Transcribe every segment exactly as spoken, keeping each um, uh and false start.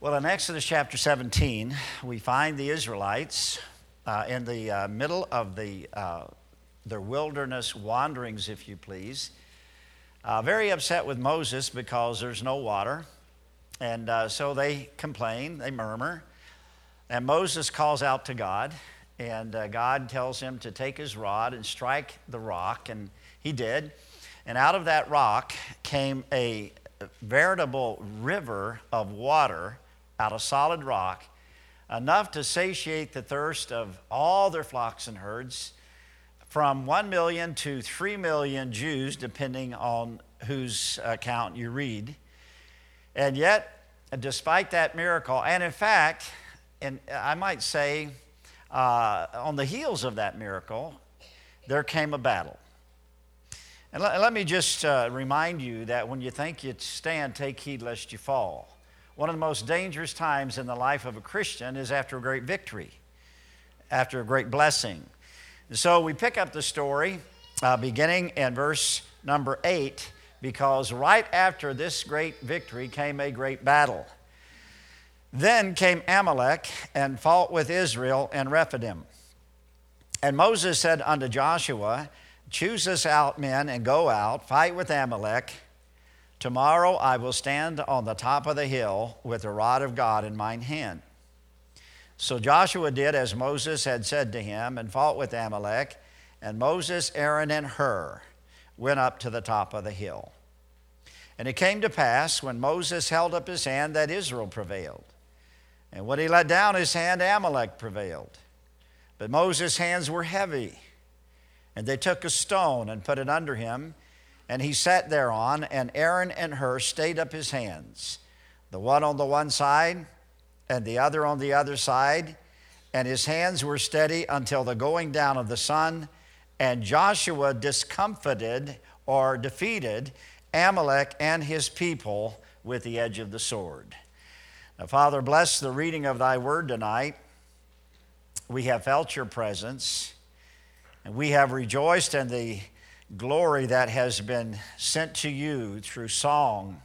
Well, in Exodus chapter seventeen, we find the Israelites uh, in the uh, middle of the uh, their wilderness wanderings, if you please, uh, very upset with Moses because there's no water. And uh, so they complain, they murmur. And Moses calls out to God, and uh, God tells him to take his rod and strike the rock, and he did. And out of that rock came a veritable river of water out of solid rock, enough to satiate the thirst of all their flocks and herds, from one million to three million Jews, depending on whose account you read. And yet, despite that miracle, and in fact, and I might say, uh, on the heels of that miracle, there came a battle. And let, let me just uh, remind you that when you think you stand, take heed lest you fall. One of the most dangerous times in the life of a Christian is after a great victory, after a great blessing. So we pick up the story uh, beginning in verse number eight, because right after this great victory came a great battle. Then came Amalek and fought with Israel in Rephidim. And Moses said unto Joshua, "Choose us out men and go out, fight with Amalek. Tomorrow I will stand on the top of the hill with the rod of God in mine hand." So Joshua did as Moses had said to him, and fought with Amalek. And Moses, Aaron, and Hur went up to the top of the hill. And it came to pass, when Moses held up his hand, that Israel prevailed. And when he let down his hand, Amalek prevailed. But Moses' hands were heavy. And they took a stone and put it under him, and he sat thereon. And Aaron and Hur stayed up his hands, the one on the one side, and the other on the other side, and his hands were steady until the going down of the sun. And Joshua discomfited, or defeated, Amalek and his people with the edge of the sword. Now, Father, bless the reading of thy word tonight. We have felt your presence, and we have rejoiced in the glory that has been sent to you through song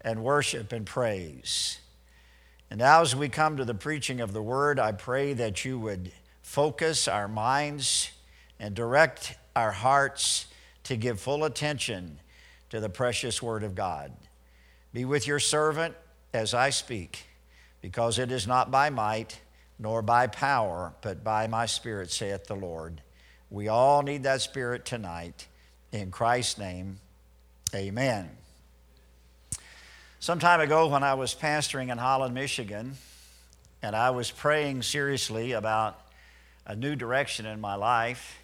and worship and praise. And now as we come to the preaching of the word, I pray that you would focus our minds and direct our hearts to give full attention to the precious word of God. Be with your servant as I speak, because it is not by might nor by power, but by my Spirit, saith the Lord. We all need that Spirit tonight. In Christ's name, amen. Some time ago when I was pastoring in Holland, Michigan, and I was praying seriously about a new direction in my life,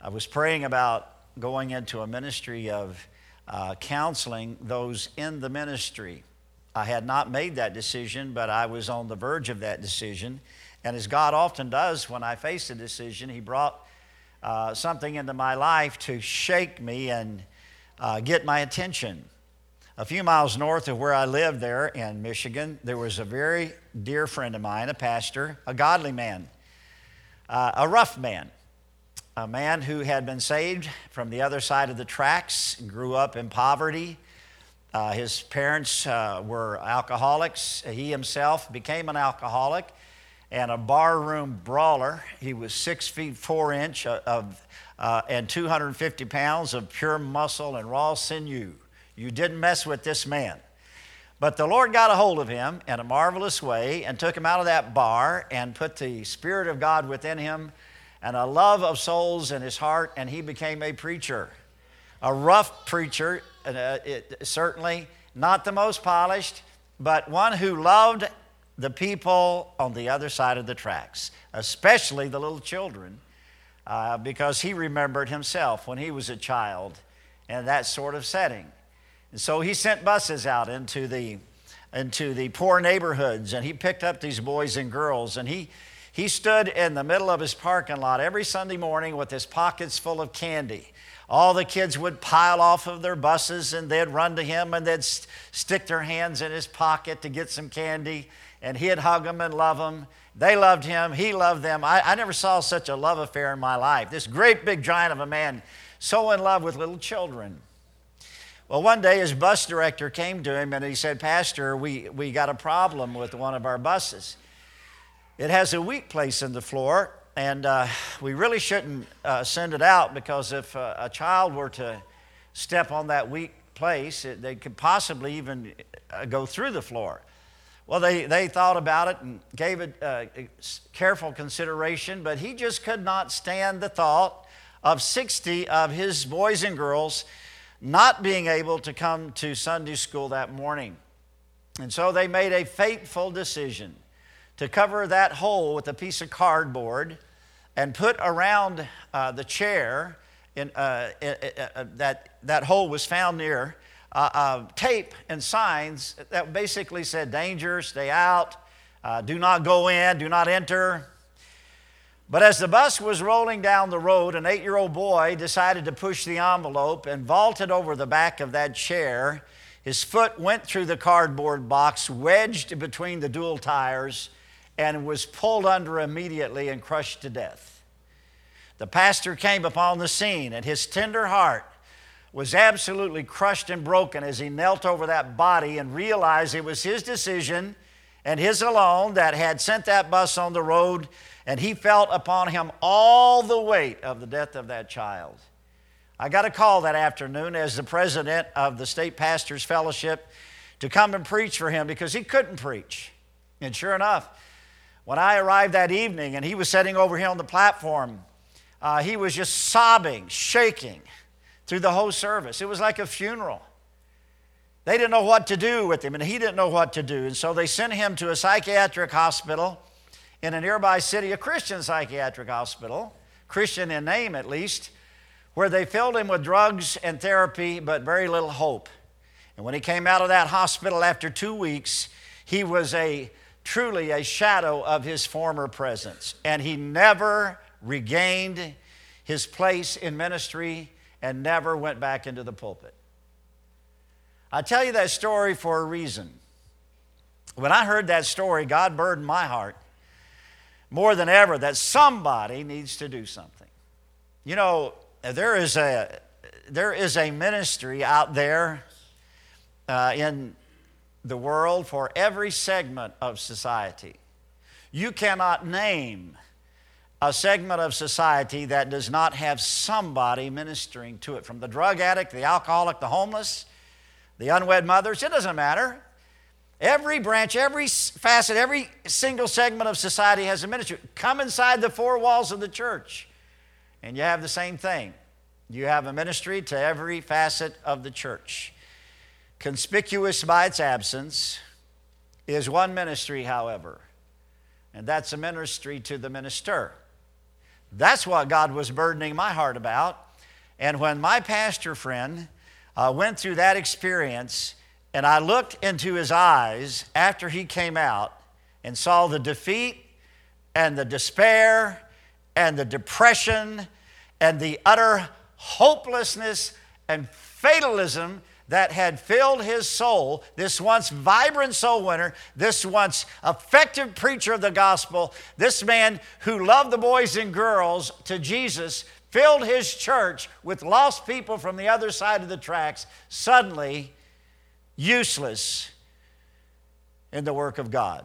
I was praying about going into a ministry of uh, counseling those in the ministry. I had not made that decision, but I was on the verge of that decision. And as God often does when I face a decision, he brought uh, something into my life to shake me and uh, get my attention. A few miles north of where I lived there in Michigan, there was a very dear friend of mine, a pastor, a godly man, uh, a rough man, a man who had been saved from the other side of the tracks, grew up in poverty. Uh, his parents uh, were alcoholics. He himself became an alcoholic and a barroom brawler. He was six feet four inch of, uh, and two hundred fifty pounds of pure muscle and raw sinew. You didn't mess with this man. But the Lord got a hold of him in a marvelous way and took him out of that bar and put the Spirit of God within him and a love of souls in his heart, and he became a preacher. A rough preacher, uh, it, certainly not the most polished, but one who loved the people on the other side of the tracks, especially the little children, uh, because he remembered himself when he was a child in that sort of setting. And so he sent buses out into the into the poor neighborhoods, and he picked up these boys and girls, and he he stood in the middle of his parking lot every Sunday morning with his pockets full of candy. All the kids would pile off of their buses, and they'd run to him, and they'd st- stick their hands in his pocket to get some candy, and he'd hug them and love them. They loved him. He loved them. I, I never saw such a love affair in my life. This great big giant of a man, so in love with little children. Well, one day his bus director came to him and he said, Pastor, we, we got a problem with one of our buses. It has a weak place in the floor, and uh, we really shouldn't uh, send it out because if uh, a child were to step on that weak place, it, they could possibly even uh, go through the floor. Well, they, they thought about it and gave it uh, careful consideration, but he just could not stand the thought of sixty of his boys and girls not being able to come to Sunday school that morning. And so they made a fateful decision to cover that hole with a piece of cardboard and put around uh, the chair in, uh, it, it, uh, that that hole was found near, Uh, uh, tape and signs that basically said, danger, stay out, uh, do not go in, do not enter. But as the bus was rolling down the road, an eight-year-old boy decided to push the envelope and vaulted over the back of that chair. His foot went through the cardboard box, wedged between the dual tires, and was pulled under immediately and crushed to death. The pastor came upon the scene, and his tender heart was absolutely crushed and broken as he knelt over that body and realized it was his decision and his alone that had sent that bus on the road, and he felt upon him all the weight of the death of that child. I got a call that afternoon as the president of the State Pastors Fellowship to come and preach for him because he couldn't preach. And sure enough, when I arrived that evening and he was sitting over here on the platform, uh, he was just sobbing, shaking through the whole service. It was like a funeral. They didn't know what to do with him, and he didn't know what to do. And so they sent him to a psychiatric hospital in a nearby city, a Christian psychiatric hospital, Christian in name at least, where they filled him with drugs and therapy, but very little hope. And when he came out of that hospital after two weeks, he was a truly a shadow of his former presence. And he never regained his place in ministry and never went back into the pulpit. I tell you that story for a reason. When I heard that story, God burdened my heart more than ever that somebody needs to do something. You know, there is a there is a ministry out there uh, in the world for every segment of society. You cannot name a segment of society that does not have somebody ministering to it, from the drug addict, the alcoholic, the homeless, the unwed mothers. It doesn't matter. Every branch, every facet, every single segment of society has a ministry. Come inside the four walls of the church, and you have the same thing. You have a ministry to every facet of the church. Conspicuous by its absence is one ministry, however, and that's a ministry to the minister. That's what God was burdening my heart about. And when my pastor friend uh, went through that experience, and I looked into his eyes after he came out and saw the defeat and the despair and the depression and the utter hopelessness and fatalism that had filled his soul, this once vibrant soul winner, this once effective preacher of the gospel, this man who loved the boys and girls to Jesus, filled his church with lost people from the other side of the tracks, suddenly useless in the work of God.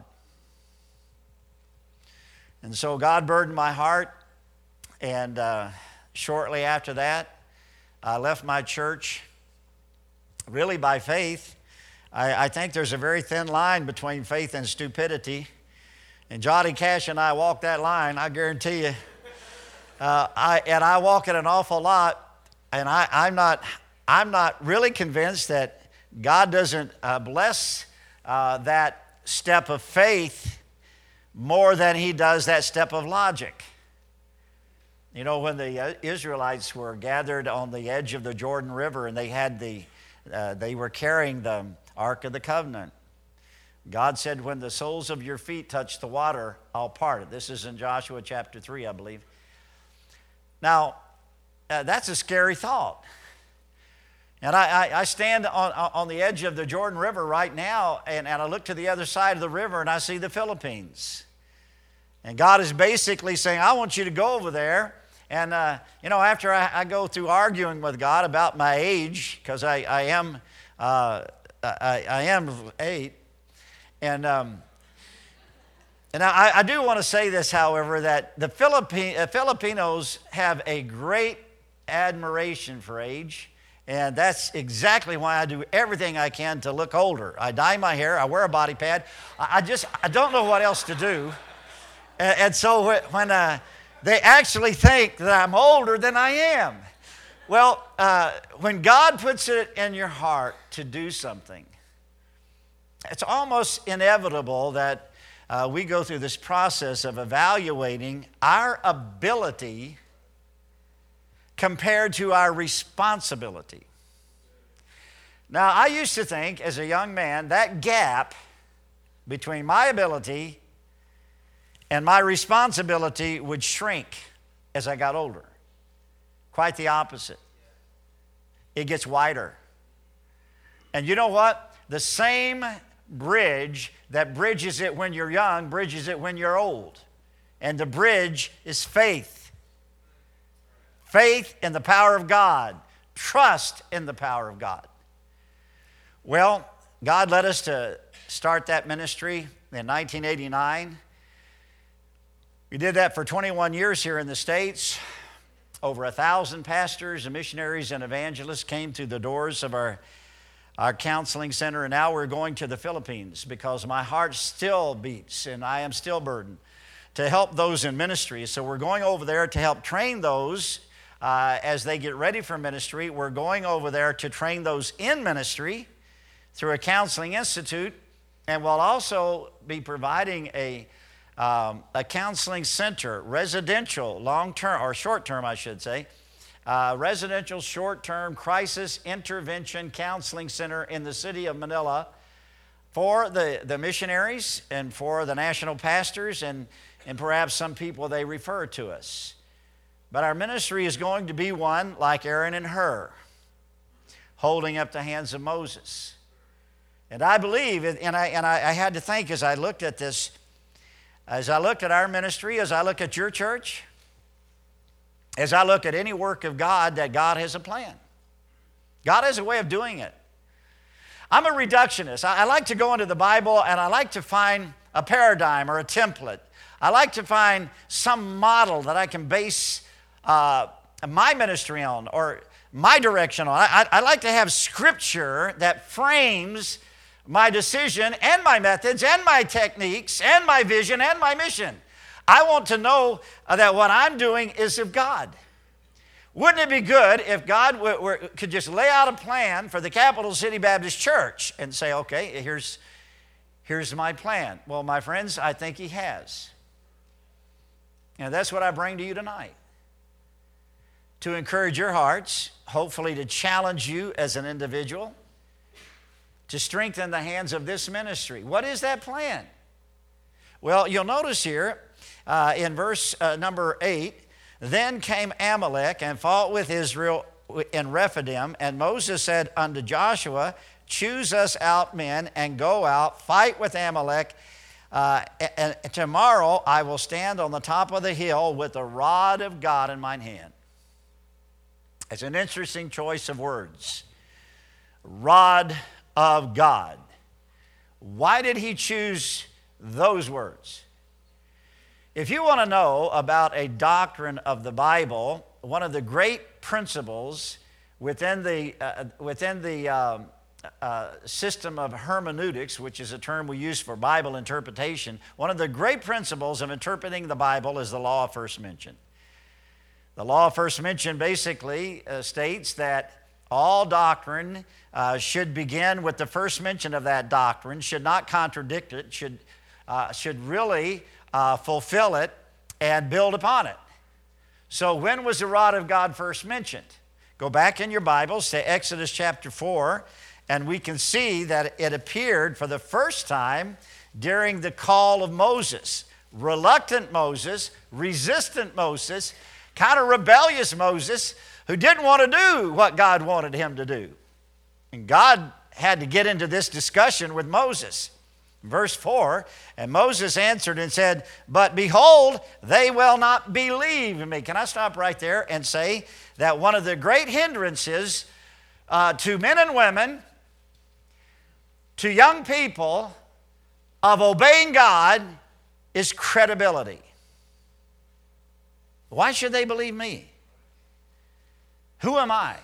And so God burdened my heart, and uh, shortly after that, I left my church. Really, by faith. I, I think there's a very thin line between faith and stupidity. And Johnny Cash and I walk that line, I guarantee you. Uh, I, and I walk it an awful lot. And I, I'm not I'm not really convinced that God doesn't uh, bless uh, that step of faith more than he does that step of logic. You know, when the Israelites were gathered on the edge of the Jordan River and they had the Uh, they were carrying the Ark of the Covenant. God said, when the soles of your feet touch the water, I'll part it. This is in Joshua chapter three, I believe. Now, uh, that's a scary thought. And I, I, I stand on, on the edge of the Jordan River right now, and, and I look to the other side of the river, and I see the Philippines. And God is basically saying, I want you to go over there And, uh, you know, after I, I go through arguing with God about my age, because I, I am uh, I, I am eight, and um, and I, I do want to say this, however, that the Philippi- Filipinos have a great admiration for age, and that's exactly why I do everything I can to look older. I dye my hair, I wear a body pad, I, I just, I don't know what else to do, and, and so when I... They actually think that I'm older than I am. Well, uh, when God puts it in your heart to do something, it's almost inevitable that uh, we go through this process of evaluating our ability compared to our responsibility. Now, I used to think as a young man that gap between my ability and my responsibility would shrink as I got older. Quite the opposite. It gets wider. And you know what? The same bridge that bridges it when you're young bridges it when you're old. And the bridge is faith. Faith in the power of God. Trust in the power of God. Well, God led us to start that ministry in nineteen eighty-nine. We did that for twenty-one years here in the States. Over a thousand pastors and missionaries and evangelists came through the doors of our, our counseling center, and now we're going to the Philippines because my heart still beats and I am still burdened to help those in ministry. So we're going over there to help train those uh, as they get ready for ministry. We're going over there to train those in ministry through a counseling institute, and we'll also be providing a Um, a counseling center, residential, long-term, or short-term, I should say, uh, residential short-term crisis intervention counseling center in the city of Manila for the, the missionaries and for the national pastors and, and perhaps some people they refer to us. But our ministry is going to be one like Aaron and Hur, holding up the hands of Moses. And I believe, and I, and I, I had to think as I looked at this, As I look at our ministry, as I look at your church, as I look at any work of God, that God has a plan. God has a way of doing it. I'm a reductionist. I like to go into the Bible and I like to find a paradigm or a template. I like to find some model that I can base uh, my ministry on or my direction on. I, I like to have Scripture that frames my decision and my methods and my techniques and my vision and my mission. I want to know that what I'm doing is of God. Wouldn't it be good if God were, were, could just lay out a plan for the Capital City Baptist Church and say, okay, here's, here's my plan. Well, my friends, I think He has. And that's what I bring to you tonight. To encourage your hearts, hopefully to challenge you as an individual, to strengthen the hands of this ministry. What is that plan? Well, you'll notice here uh, in verse uh, number eight, then came Amalek and fought with Israel in Rephidim, and Moses said unto Joshua, choose us out men and go out, fight with Amalek, uh, and tomorrow I will stand on the top of the hill with the rod of God in mine hand. It's an interesting choice of words. Rod of God. Why did He choose those words? If you want to know about a doctrine of the Bible, one of the great principles within the, uh, within the um, uh, system of hermeneutics, which is a term we use for Bible interpretation, one of the great principles of interpreting the Bible is the law of first mention. The law of first mention basically uh, states that all doctrine uh, should begin with the first mention of that doctrine, should not contradict it, should, uh, should really uh, fulfill it and build upon it. So when was the rod of God first mentioned? Go back in your Bibles to Exodus chapter four, and we can see that it appeared for the first time during the call of Moses. Reluctant Moses, resistant Moses, kind of rebellious Moses, who didn't want to do what God wanted him to do. And God had to get into this discussion with Moses. Verse four, and Moses answered and said, but behold, they will not believe in me. Can I stop right there and say that one of the great hindrances uh, to men and women, to young people, of obeying God is credibility. Why should they believe me? Who am I?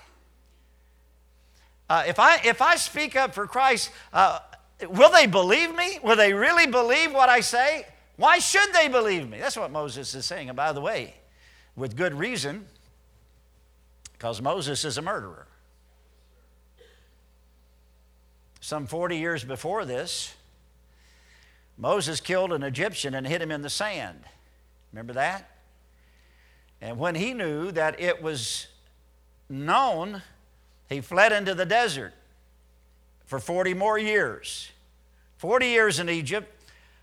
Uh, if I if I speak up for Christ, uh, will they believe me? Will they really believe what I say? Why should they believe me? That's what Moses is saying. And by the way, with good reason, because Moses is a murderer. Some forty years before this, Moses killed an Egyptian and hit him in the sand. Remember that? And when he knew that it was known, he fled into the desert for forty more years. forty years in Egypt,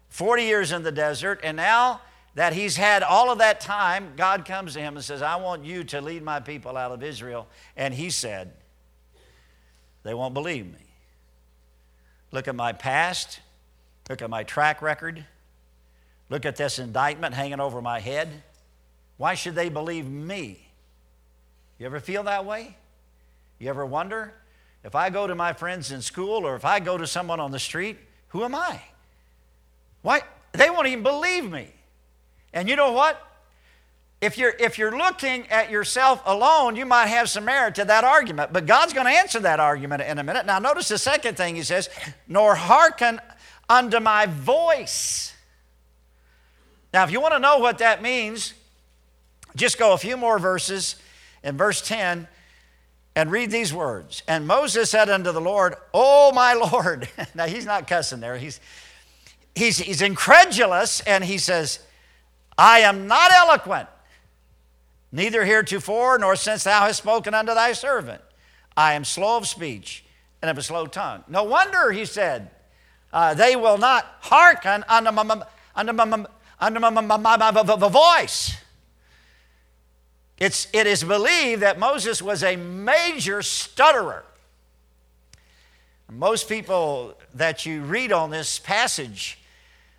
forty years in the desert, and now that he's had all of that time, God comes to him and says, I want you to lead my people out of Israel. And he said, they won't believe me. Look at my past. Look at my track record. Look at this indictment hanging over my head. Why should they believe me? You ever feel that way? You ever wonder? If I go to my friends in school or if I go to someone on the street, who am I? Why? They won't even believe me. And you know what? If you're, if you're looking at yourself alone, you might have some merit to that argument. But God's going to answer that argument in a minute. Now notice the second thing he says, nor hearken unto my voice. Now, if you want to know what that means, just go a few more verses in verse ten and read these words. And Moses said unto the Lord, O my Lord. Now, he's not cussing there. He's, he's, he's incredulous, and he says, I am not eloquent, neither heretofore nor since thou hast spoken unto thy servant. I am slow of speech and of a slow tongue. No wonder, he said, Uh, they will not hearken unto my, unto my, unto my, my, my, my, my voice. It's, it is believed that Moses was a major stutterer. Most people that you read on this passage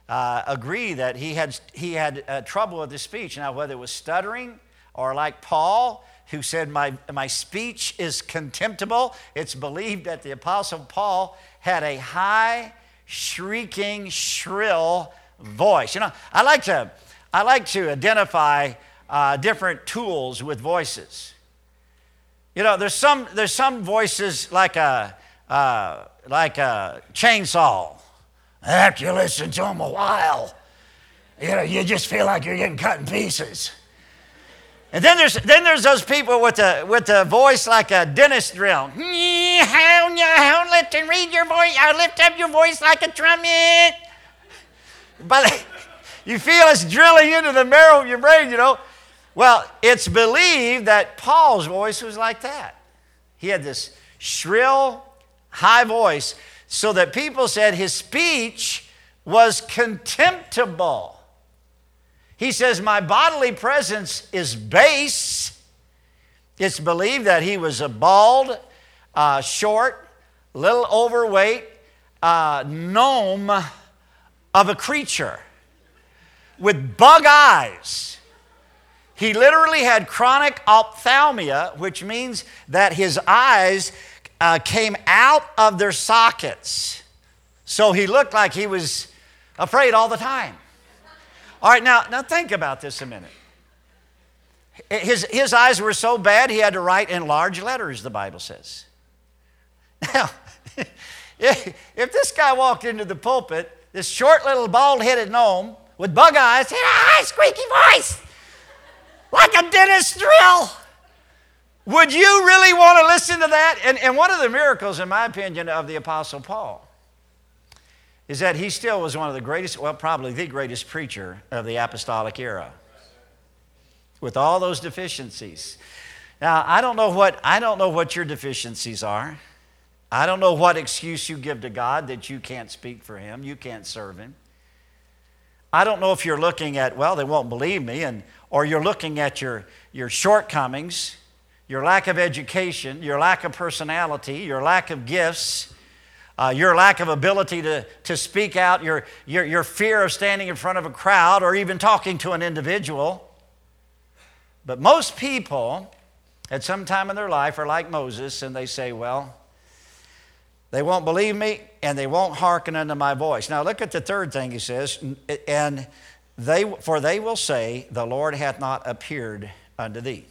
uh, agree that he had, he had uh, trouble with his speech. Now, whether it was stuttering or like Paul, who said, my, my speech is contemptible, it's believed that the Apostle Paul had a high, shrieking, shrill voice. You know, I like to, I like to identify uh, different tools with voices. You know, there's some, there's some voices like a, uh, like a chainsaw. After you listen to them a while, you know, you just feel like you're getting cut in pieces. And then there's, then there's those people with a, with a voice like a dentist drill. Lift and read your voice. I lift up your voice like a trumpet. But you feel it's drilling into the marrow of your brain, you know. Well, it's believed that Paul's voice was like that. He had this shrill, high voice, so that people said his speech was contemptible. He says, my bodily presence is base. It's believed that he was a bald, uh, short, little overweight uh, gnome of a creature with bug eyes. He literally had chronic ophthalmia, which means that his eyes uh, came out of their sockets. So he looked like he was afraid all the time. All right, now, now think about this a minute. His, his eyes were so bad, he had to write in large letters, the Bible says. Now, if this guy walked into the pulpit, this short little bald-headed gnome with bug eyes had a high squeaky voice, like a dentist drill, would you really want to listen to that? And, and one of the miracles, in my opinion, of the Apostle Paul is that he still was one of the greatest, well, probably the greatest preacher of the apostolic era with all those deficiencies. Now, I don't know what, I don't know what your deficiencies are. I don't know what excuse you give to God that you can't speak for him, you can't serve him. I don't know if you're looking at, well, they won't believe me, and or you're looking at your, your shortcomings, your lack of education, your lack of personality, your lack of gifts, Uh, your lack of ability to, to speak out, your, your, your fear of standing in front of a crowd or even talking to an individual. But most people at some time in their life are like Moses, and they say, well, they won't believe me and they won't hearken unto my voice. Now look at the third thing he says, and they for they will say, the Lord hath not appeared unto thee.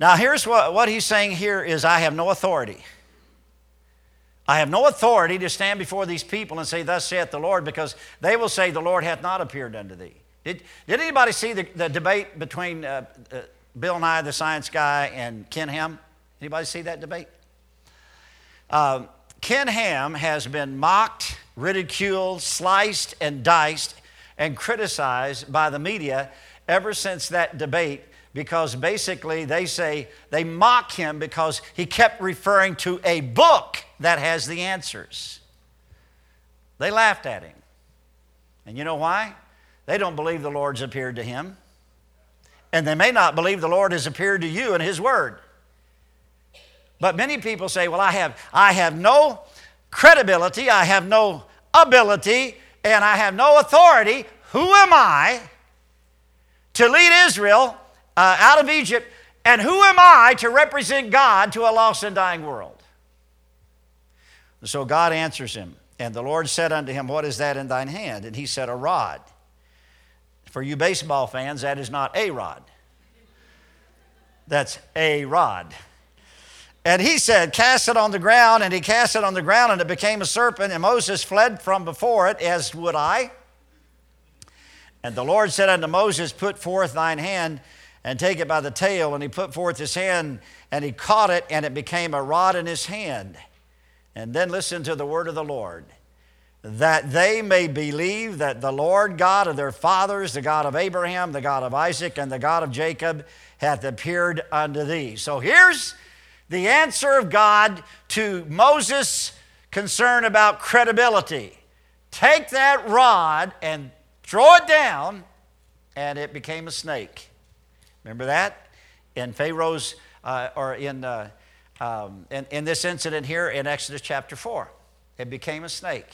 Now here's what, what he's saying here is, I have no authority. I have no authority to stand before these people and say, thus saith the Lord, because they will say, the Lord hath not appeared unto thee. Did, did anybody see the, the debate between uh, uh, Bill Nye, the science guy, and Ken Ham? Anybody see that debate? Uh, Ken Ham has been mocked, ridiculed, sliced and diced and criticized by the media ever since that debate, because basically they say, they mock him because he kept referring to a book that has the answers. They laughed at him. And you know why? They don't believe the Lord's appeared to him. And they may not believe the Lord has appeared to you in his word. But many people say, well, I have, I have no credibility, I have no ability, and I have no authority. Who am I to lead Israel uh, out of Egypt? And who am I to represent God to a lost and dying world? So God answers him, and the Lord said unto him, what is that in thine hand? And he said, a rod. For you baseball fans, that is not a rod. That's a rod. And he said, cast it on the ground, and he cast it on the ground, and it became a serpent, and Moses fled from before it, as would I. And the Lord said unto Moses, put forth thine hand, and take it by the tail. And he put forth his hand, and he caught it, and it became a rod in his hand. And then listen to the word of the Lord, that they may believe that the Lord God of their fathers, the God of Abraham, the God of Isaac, and the God of Jacob, hath appeared unto thee. So here's the answer of God to Moses' concern about credibility. Take that rod and throw it down, and it became a snake. Remember that? In Pharaoh's, uh, or in... Uh, Um, and in this incident here in Exodus chapter four, it became a snake.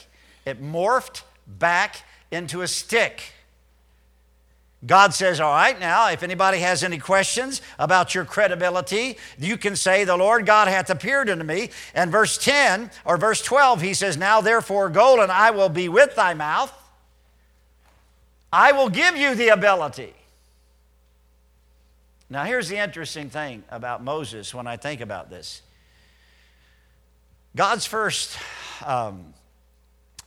It morphed back into a stick. God says, all right, now, if anybody has any questions about your credibility, you can say, the Lord God hath appeared unto me. And verse ten, or verse twelve, he says, now therefore go, and I will be with thy mouth. I will give you the ability. Now, here's the interesting thing about Moses when I think about this. God's first um,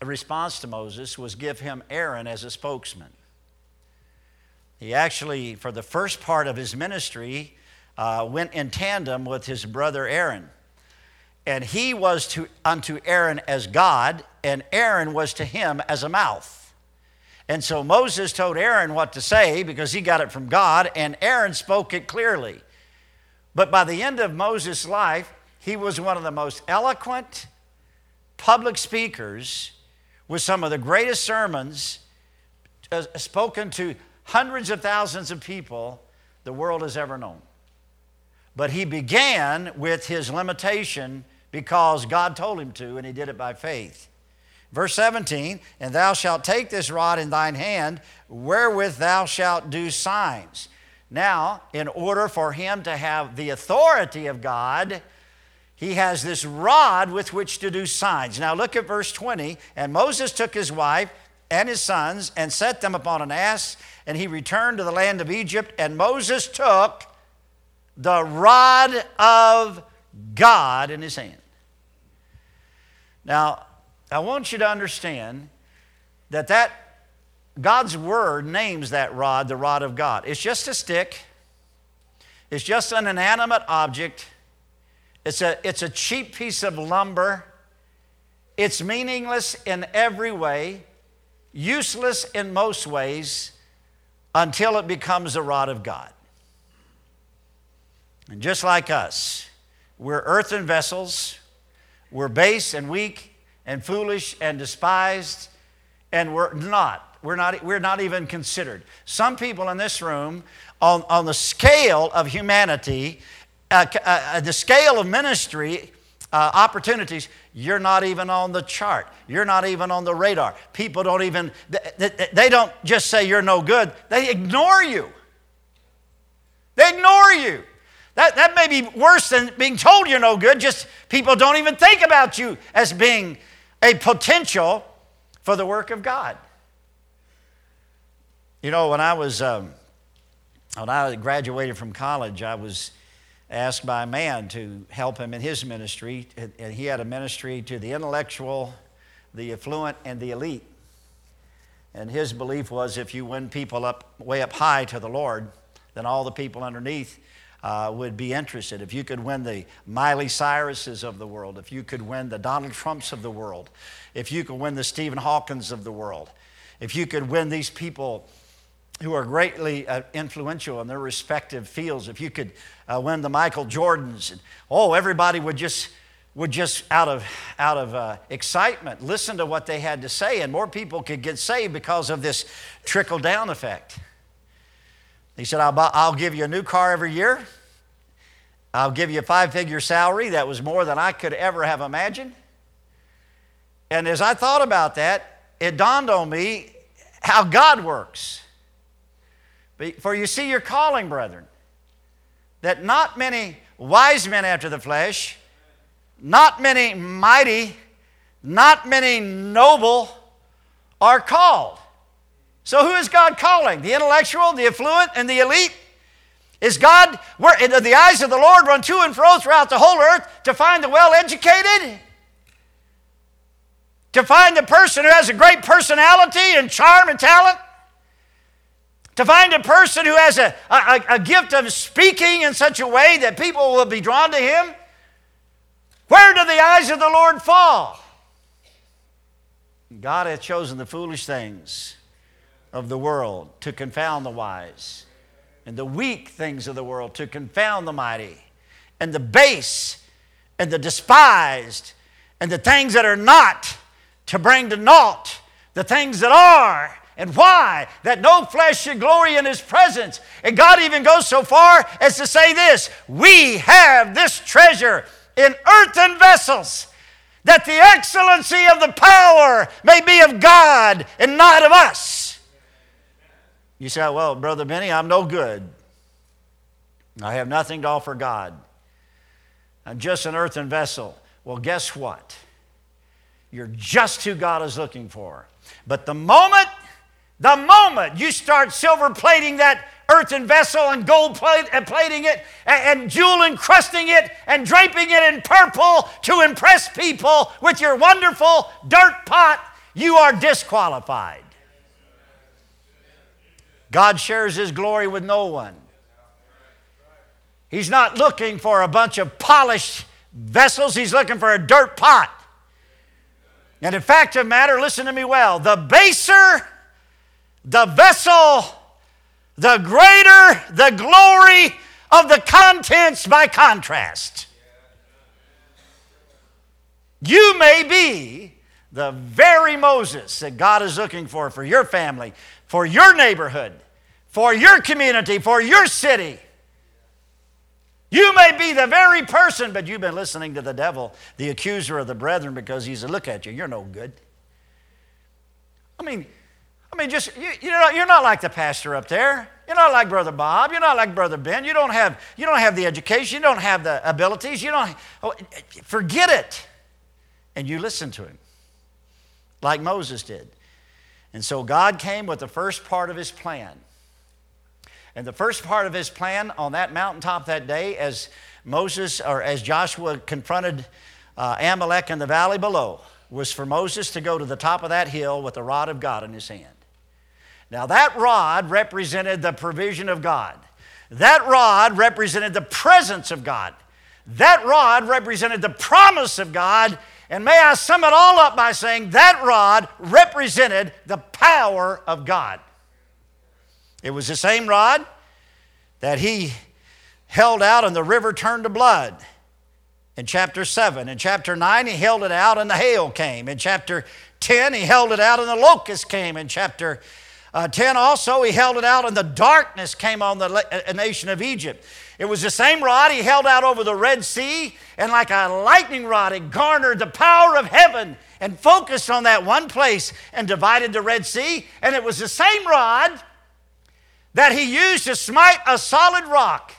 response to Moses was give him Aaron as a spokesman. He actually, for the first part of his ministry, uh, went in tandem with his brother Aaron. And he was to unto Aaron as God, and Aaron was to him as a mouth. And so Moses told Aaron what to say because he got it from God, and Aaron spoke it clearly. But by the end of Moses' life, he was one of the most eloquent public speakers with some of the greatest sermons uh, spoken to hundreds of thousands of people the world has ever known. But he began with his limitation because God told him to, and he did it by faith. Verse seventeen, and thou shalt take this rod in thine hand, wherewith thou shalt do signs. Now, in order for him to have the authority of God, he has this rod with which to do signs. Now look at verse twenty, and Moses took his wife and his sons and set them upon an ass, and he returned to the land of Egypt, and Moses took the rod of God in his hand. Now, I want you to understand that, that God's Word names that rod the rod of God. It's just a stick. It's just an inanimate object. It's a, it's a cheap piece of lumber. It's meaningless in every way, useless in most ways, until it becomes the rod of God. And just like us, we're earthen vessels. We're base and weak and foolish and despised, and we're not. We're not, we're not even considered. Some people in this room, on, on the scale of humanity, uh, uh, the scale of ministry Uh, opportunities, you're not even on the chart. You're not even on the radar. People don't even, they, they don't just say you're no good. They ignore you. They ignore you. That, that may be worse than being told you're no good. Just people don't even think about you as being a potential for the work of God. You know, when I was, um, when I graduated from college, I was asked by a man to help him in his ministry, and he had a ministry to the intellectual, the affluent, and the elite. And his belief was if you win people up way up high to the Lord, then all the people underneath uh, would be interested. If you could win the Miley Cyruses of the world, if you could win the Donald Trumps of the world, if you could win the Stephen Hawkins of the world, if you could win these people who are greatly uh, influential in their respective fields. If you could uh, win the Michael Jordans, and, oh, everybody would just would just out of out of uh, excitement listen to what they had to say, and more people could get saved because of this trickle down effect. He said, "I'll buy, I'll give you a new car every year. I'll give you a five-figure salary. That was more than I could ever have imagined." And as I thought about that, it dawned on me how God works. For you see your calling, brethren, that not many wise men after the flesh, not many mighty, not many noble are called. So who is God calling? The intellectual, the affluent, and the elite? Is God, where the eyes of the Lord run to and fro throughout the whole earth to find the well-educated? To find the person who has a great personality and charm and talent? To find a person who has a, a, a gift of speaking in such a way that people will be drawn to him? Where do the eyes of the Lord fall? God hath chosen the foolish things of the world to confound the wise, and the weak things of the world to confound the mighty, and the base, and the despised, and the things that are not to bring to naught the things that are. And why? That no flesh should glory in his presence. And God even goes so far as to say this, we have this treasure in earthen vessels, that the excellency of the power may be of God and not of us. You say, well, Brother Benny, I'm no good. I have nothing to offer God. I'm just an earthen vessel. Well, guess what? You're just who God is looking for. But the moment... The moment you start silver plating that earthen vessel and gold plating it and jewel encrusting it and draping it in purple to impress people with your wonderful dirt pot, you are disqualified. God shares His glory with no one. He's not looking for a bunch of polished vessels. He's looking for a dirt pot. And in fact of matter, listen to me well, the baser the vessel, the greater the glory of the contents by contrast. You may be the very Moses that God is looking for, for your family, for your neighborhood, for your community, for your city. You may be the very person, but you've been listening to the devil, the accuser of the brethren, because he's a look at you, you're no good. I mean... I mean, just you, you're not, you're not like the pastor up there. You're not like Brother Bob. You're not like Brother Ben. You don't have you don't have the education. You don't have the abilities. You don't. Oh, forget it. And you listen to him, like Moses did. And so God came with the first part of His plan. And the first part of His plan on that mountaintop that day, as Moses or as Joshua confronted uh, Amalek in the valley below, was for Moses to go to the top of that hill with the rod of God in his hand. Now that rod represented the provision of God. That rod represented the presence of God. That rod represented the promise of God. And may I sum it all up by saying that rod represented the power of God. It was the same rod that he held out and the river turned to blood. In chapter seven, in chapter nine, he held it out and the hail came. In chapter ten, he held it out and the locust came. In chapter uh, ten also, he held it out and the darkness came on the la- nation of Egypt. It was the same rod he held out over the Red Sea, and like a lightning rod, it garnered the power of heaven and focused on that one place and divided the Red Sea. And it was the same rod that he used to smite a solid rock,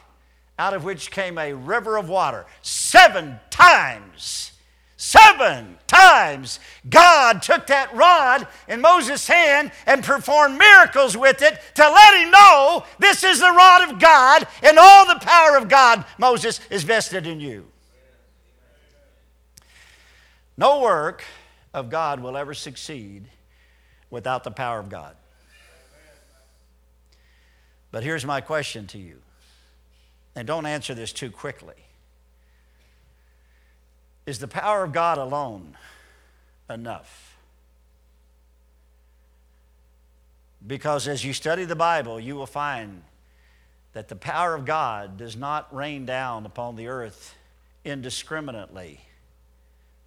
out of which came a river of water. Seven times, seven times, God took that rod in Moses' hand and performed miracles with it to let him know this is the rod of God and all the power of God, Moses, is vested in you. No work of God will ever succeed without the power of God. But here's my question to you, and don't answer this too quickly. Is the power of God alone enough? Because as you study the Bible, you will find that the power of God does not rain down upon the earth indiscriminately,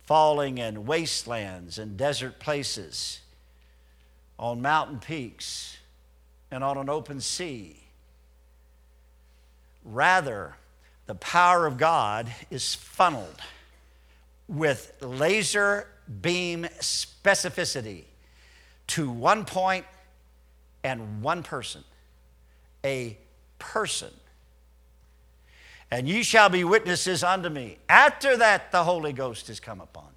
falling in wastelands and desert places, on mountain peaks, and on an open sea. Rather, the power of God is funneled with laser beam specificity to one point and one person, a person. And you shall be witnesses unto me. After that, the Holy Ghost has come upon you.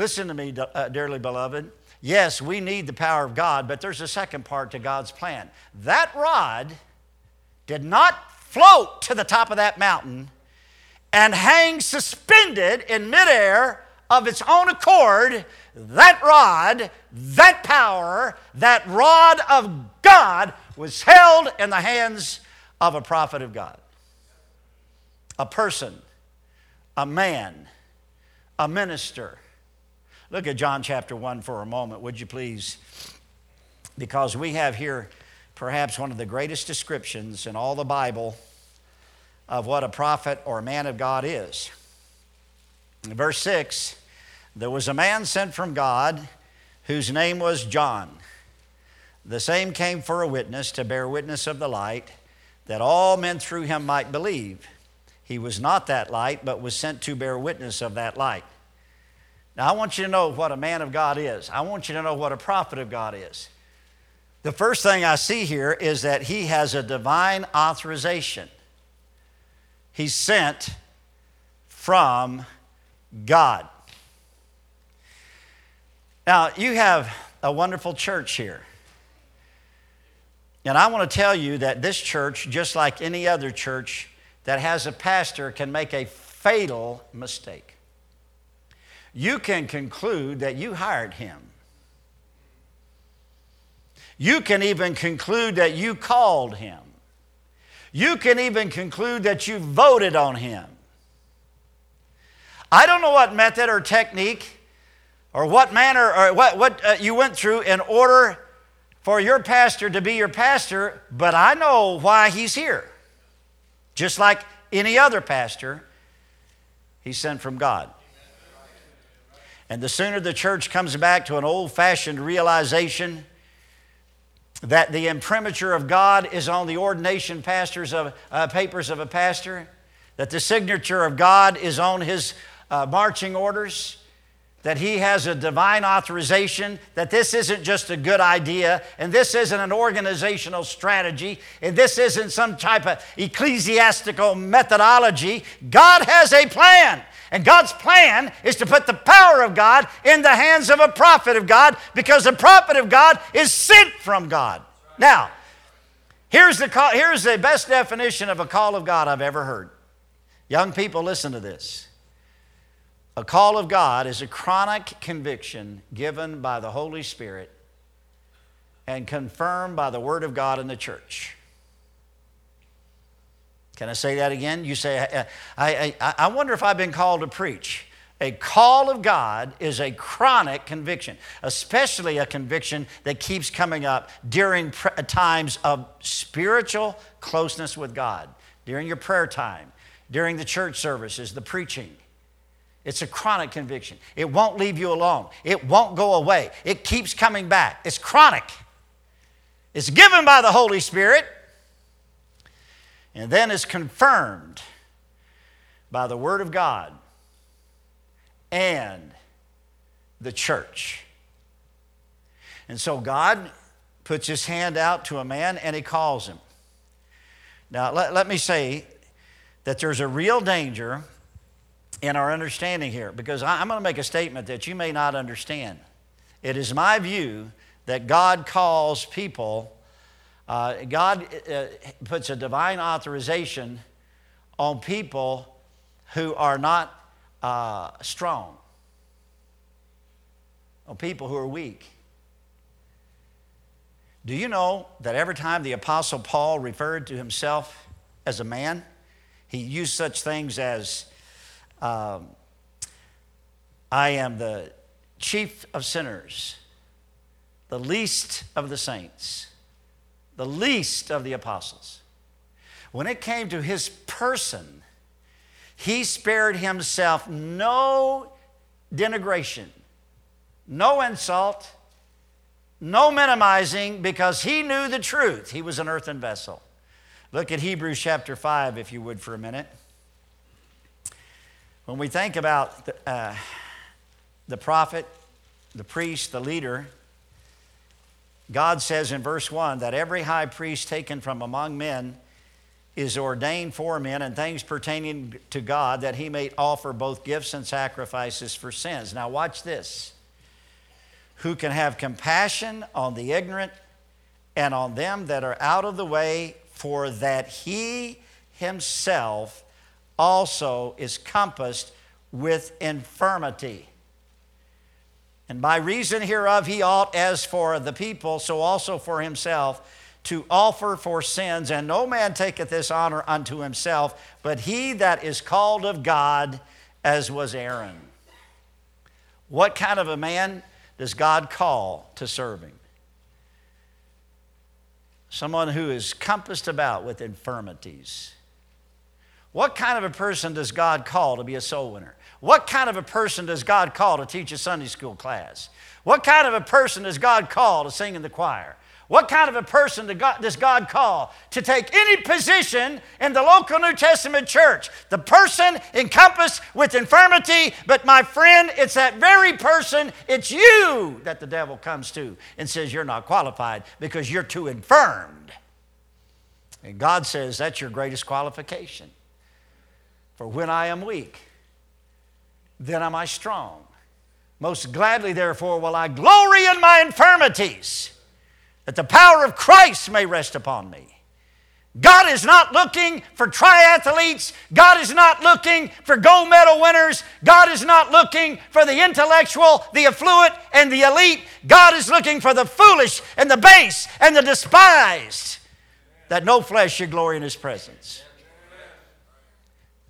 Listen to me, uh, dearly beloved. Yes, we need the power of God, but there's a second part to God's plan. That rod did not float to the top of that mountain and hang suspended in midair of its own accord. That rod, that power, that rod of God was held in the hands of a prophet of God. A person, a man, a minister. Look at John chapter one for a moment, would you please? Because we have here perhaps one of the greatest descriptions in all the Bible of what a prophet or a man of God is. In verse six, there was a man sent from God whose name was John. The same came for a witness to bear witness of the light, that all men through him might believe. He was not that light, but was sent to bear witness of that light. Now, I want you to know what a man of God is. I want you to know what a prophet of God is. The first thing I see here is that he has a divine authorization. He's sent from God. Now, you have a wonderful church here. And I want to tell you that this church, just like any other church that has a pastor, can make a fatal mistake. You can conclude that you hired him. You can even conclude that you called him. You can even conclude that you voted on him. I don't know what method or technique or what manner or what, what uh, you went through in order for your pastor to be your pastor, but I know why he's here. Just like any other pastor, he's sent from God. And the sooner the church comes back to an old-fashioned realization that the imprimatur of God is on the ordination pastors of, uh, papers of a pastor, that the signature of God is on his uh, marching orders, that he has a divine authorization, that this isn't just a good idea, and this isn't an organizational strategy, and this isn't some type of ecclesiastical methodology. God has a plan. And God's plan is to put the power of God in the hands of a prophet of God, because the prophet of God is sent from God. Now, here's the call, here's the best definition of a call of God I've ever heard. Young people, listen to this. A call of God is a chronic conviction given by the Holy Spirit and confirmed by the Word of God in the church. Can I say that again? You say, I, I, I, I wonder if I've been called to preach. A call of God is a chronic conviction, especially a conviction that keeps coming up during pre- times of spiritual closeness with God, during your prayer time, during the church services, the preaching. It's a chronic conviction. It won't leave you alone. It won't go away. It keeps coming back. It's chronic. It's given by the Holy Spirit. and then is confirmed by the Word of God and the church. And so God puts his hand out to a man and he calls him. Now, let, let me say that there's a real danger in our understanding here, because I, I'm going to make a statement that you may not understand. It is my view that God calls people, uh, God uh, puts a divine authorization on people who are not uh, strong, on people who are weak. Do you know that every time the Apostle Paul referred to himself as a man, he used such things as, um, I am the chief of sinners, the least of the saints, the least of the apostles. When it came to his person, he spared himself no denigration, no insult, no minimizing, because he knew the truth. He was an earthen vessel. Look at Hebrews chapter five, if you would, for a minute. When we think about the, uh, the prophet, the priest, the leader, God says in verse one that every high priest taken from among men is ordained for men and things pertaining to God, that he may offer both gifts and sacrifices for sins. Now watch this. Who can have compassion on the ignorant and on them that are out of the way, for that he himself also is compassed with infirmity. And by reason hereof he ought, as for the people, so also for himself, to offer for sins, and no man taketh this honor unto himself, but he that is called of God, as was Aaron. What kind of a man does God call to serve him? Someone who is compassed about with infirmities. What kind of a person does God call to be a soul winner? What kind of a person does God call to teach a Sunday school class? What kind of a person does God call to sing in the choir? What kind of a person does God call to take any position in the local New Testament church? The person encompassed with infirmity, but my friend, it's that very person, it's you that the devil comes to and says you're not qualified because you're too infirmed. And God says that's your greatest qualification. For when I am weak, then am I strong. Most gladly, therefore, will I glory in my infirmities, that the power of Christ may rest upon me. God is not looking for triathletes. God is not looking for gold medal winners. God is not looking for the intellectual, the affluent, and the elite. God is looking for the foolish and the base and the despised, that no flesh should glory in his presence.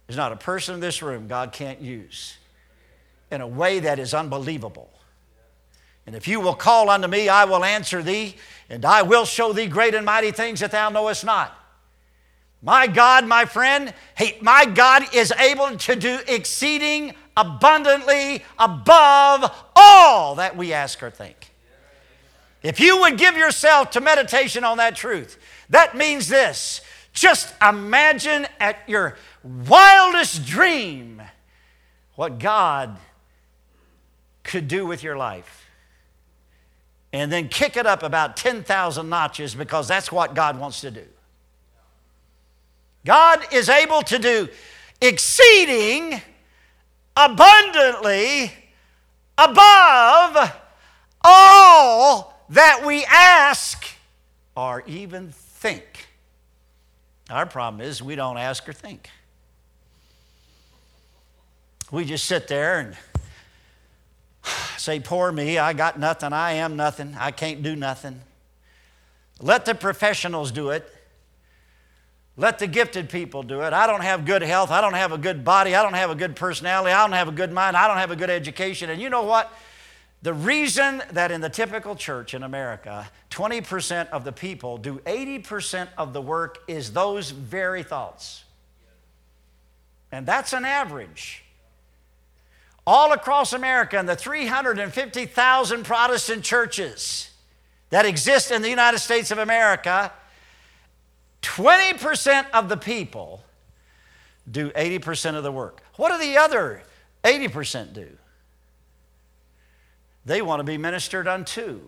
There's not a person in this room God can't use in a way that is unbelievable. And if you will call unto me, I will answer thee, and I will show thee great and mighty things that thou knowest not. My God, my friend, he, my God is able to do exceeding abundantly above all that we ask or think. If you would give yourself to meditation on that truth, that means this. Just imagine at your wildest dream what God could do with your life. And then kick it up about ten thousand notches, because that's what God wants to do. God is able to do exceeding abundantly above all that we ask or even think. Our problem is we don't ask or think. We just sit there and say, poor me, I got nothing, I am nothing, I can't do nothing. Let the professionals do it. Let the gifted people do it. I don't have good health, I don't have a good body, I don't have a good personality, I don't have a good mind, I don't have a good education. And you know what? The reason that in the typical church in America, twenty percent of the people do eighty percent of the work is those very thoughts. And that's an average. All across America, in the three hundred fifty thousand Protestant churches that exist in the United States of America, twenty percent of the people do eighty percent of the work. What do the other eighty percent do? They want to be ministered unto.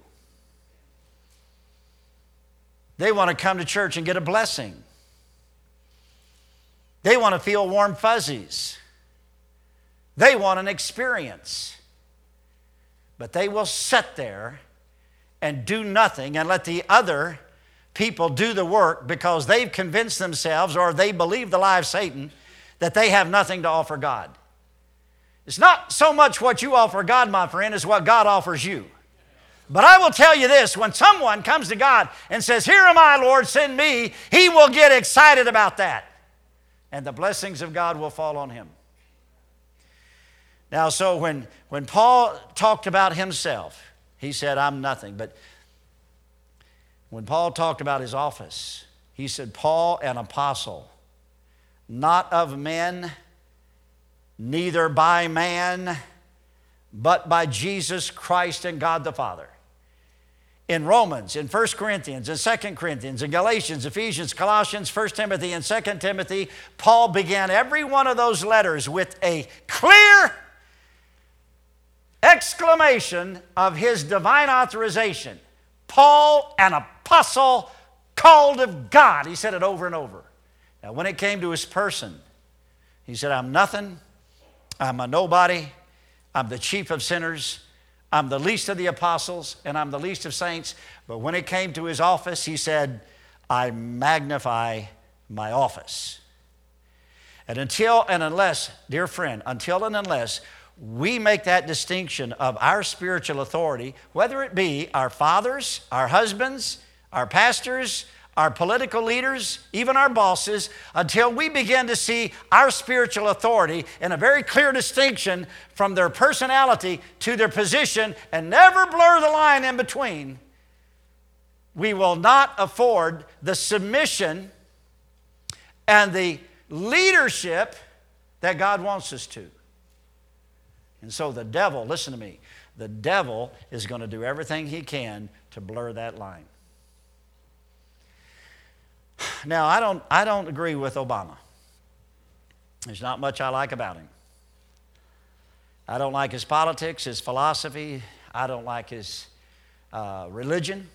They want to come to church and get a blessing. They want to feel warm fuzzies. They want an experience. But they will sit there and do nothing and let the other people do the work because they've convinced themselves or they believe the lie of Satan that they have nothing to offer God. It's not so much what you offer God, my friend, as what God offers you. But I will tell you this, when someone comes to God and says, "Here am I, Lord, send me," he will get excited about that. And the blessings of God will fall on him. Now, so when, when Paul talked about himself, he said, "I'm nothing." But when Paul talked about his office, he said, "Paul, an apostle, not of men, neither by man, but by Jesus Christ and God the Father." In Romans, in First Corinthians, in Second Corinthians, in Galatians, Ephesians, Colossians, First Timothy, and Second Timothy, Paul began every one of those letters with a clear exclamation of his divine authorization. Paul, an apostle called of God. He said it over and over. Now, when it came to his person, he said, "I'm nothing, I'm a nobody, I'm the chief of sinners, I'm the least of the apostles, and I'm the least of saints." But when it came to his office, he said, "I magnify my office." And until and unless, dear friend, until and unless we make that distinction of our spiritual authority, whether it be our fathers, our husbands, our pastors, our political leaders, even our bosses, until we begin to see our spiritual authority in a very clear distinction from their personality to their position and never blur the line in between, we will not afford the submission and the leadership that God wants us to. And so the devil, listen to me, the devil is going to do everything he can to blur that line. Now, I don't, I don't agree with Obama. There's not much I like about him. I don't like his politics, his philosophy. I don't like his uh, religion.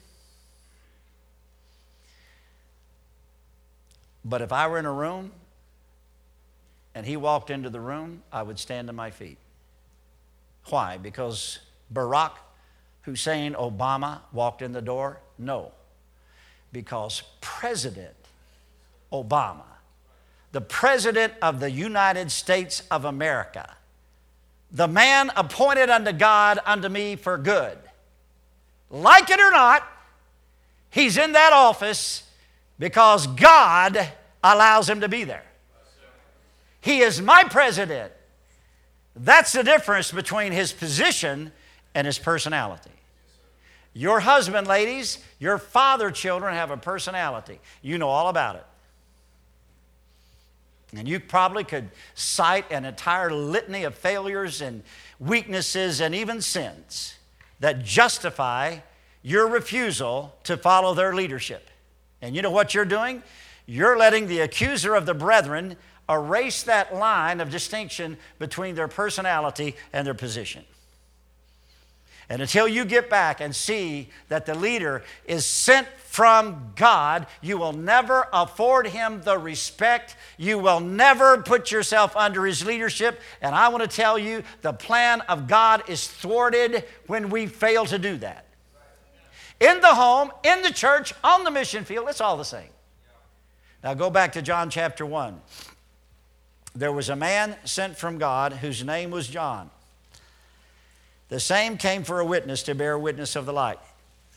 But if I were in a room and he walked into the room, I would stand to my feet. Why? Because Barack Hussein Obama walked in the door? No. Because President Obama, the President of the United States of America, the man appointed unto God, unto me for good. Like it or not, he's in that office because God allows him to be there. He is my president. That's the difference between his position and his personality. Your husband, ladies, your father children have a personality. You know all about it. And you probably could cite an entire litany of failures and weaknesses and even sins that justify your refusal to follow their leadership. And you know what you're doing? You're letting the accuser of the brethren erase that line of distinction between their personality and their position. And until you get back and see that the leader is sent from God, you will never afford him the respect. You will never put yourself under his leadership. And I want to tell you, the plan of God is thwarted when we fail to do that. In the home, in the church, on the mission field, it's all the same. Now go back to John chapter one. There was a man sent from God whose name was John. The same came for a witness to bear witness of the light.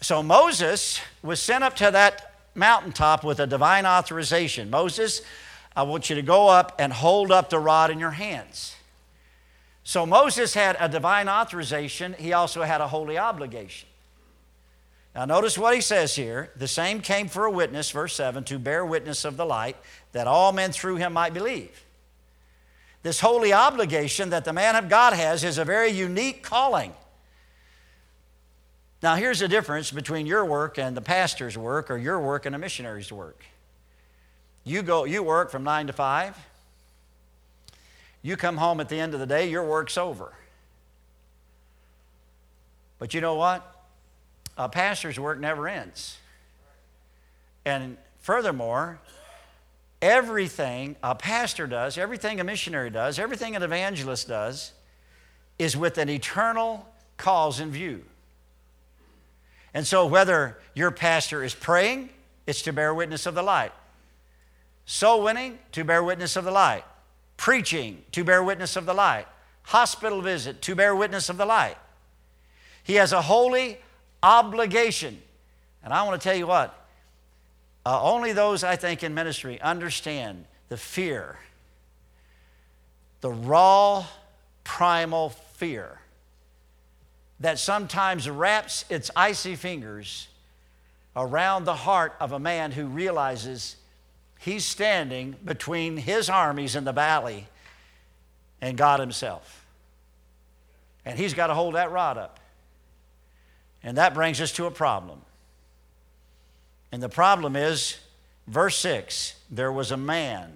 So Moses was sent up to that mountaintop with a divine authorization. "Moses, I want you to go up and hold up the rod in your hands." So Moses had a divine authorization. He also had a holy obligation. Now notice what he says here. The same came for a witness, verse seven, to bear witness of the light, that all men through him might believe. This holy obligation that the man of God has is a very unique calling. Now, here's the difference between your work and the pastor's work or your work and a missionary's work. You go, you work from nine to five. You come home at the end of the day, your work's over. But you know what? A pastor's work never ends. And furthermore, everything a pastor does, everything a missionary does, everything an evangelist does is with an eternal cause in view. And so whether your pastor is praying, it's to bear witness of the light. Soul winning, to bear witness of the light. Preaching, to bear witness of the light. Hospital visit, to bear witness of the light. He has a holy obligation. And I want to tell you what, uh, only those I think in ministry understand the fear, the raw primal fear that sometimes wraps its icy fingers around the heart of a man who realizes he's standing between his armies in the valley and God himself. And he's got to hold that rod up. And that brings us to a problem. And the problem is, verse six, there was a man,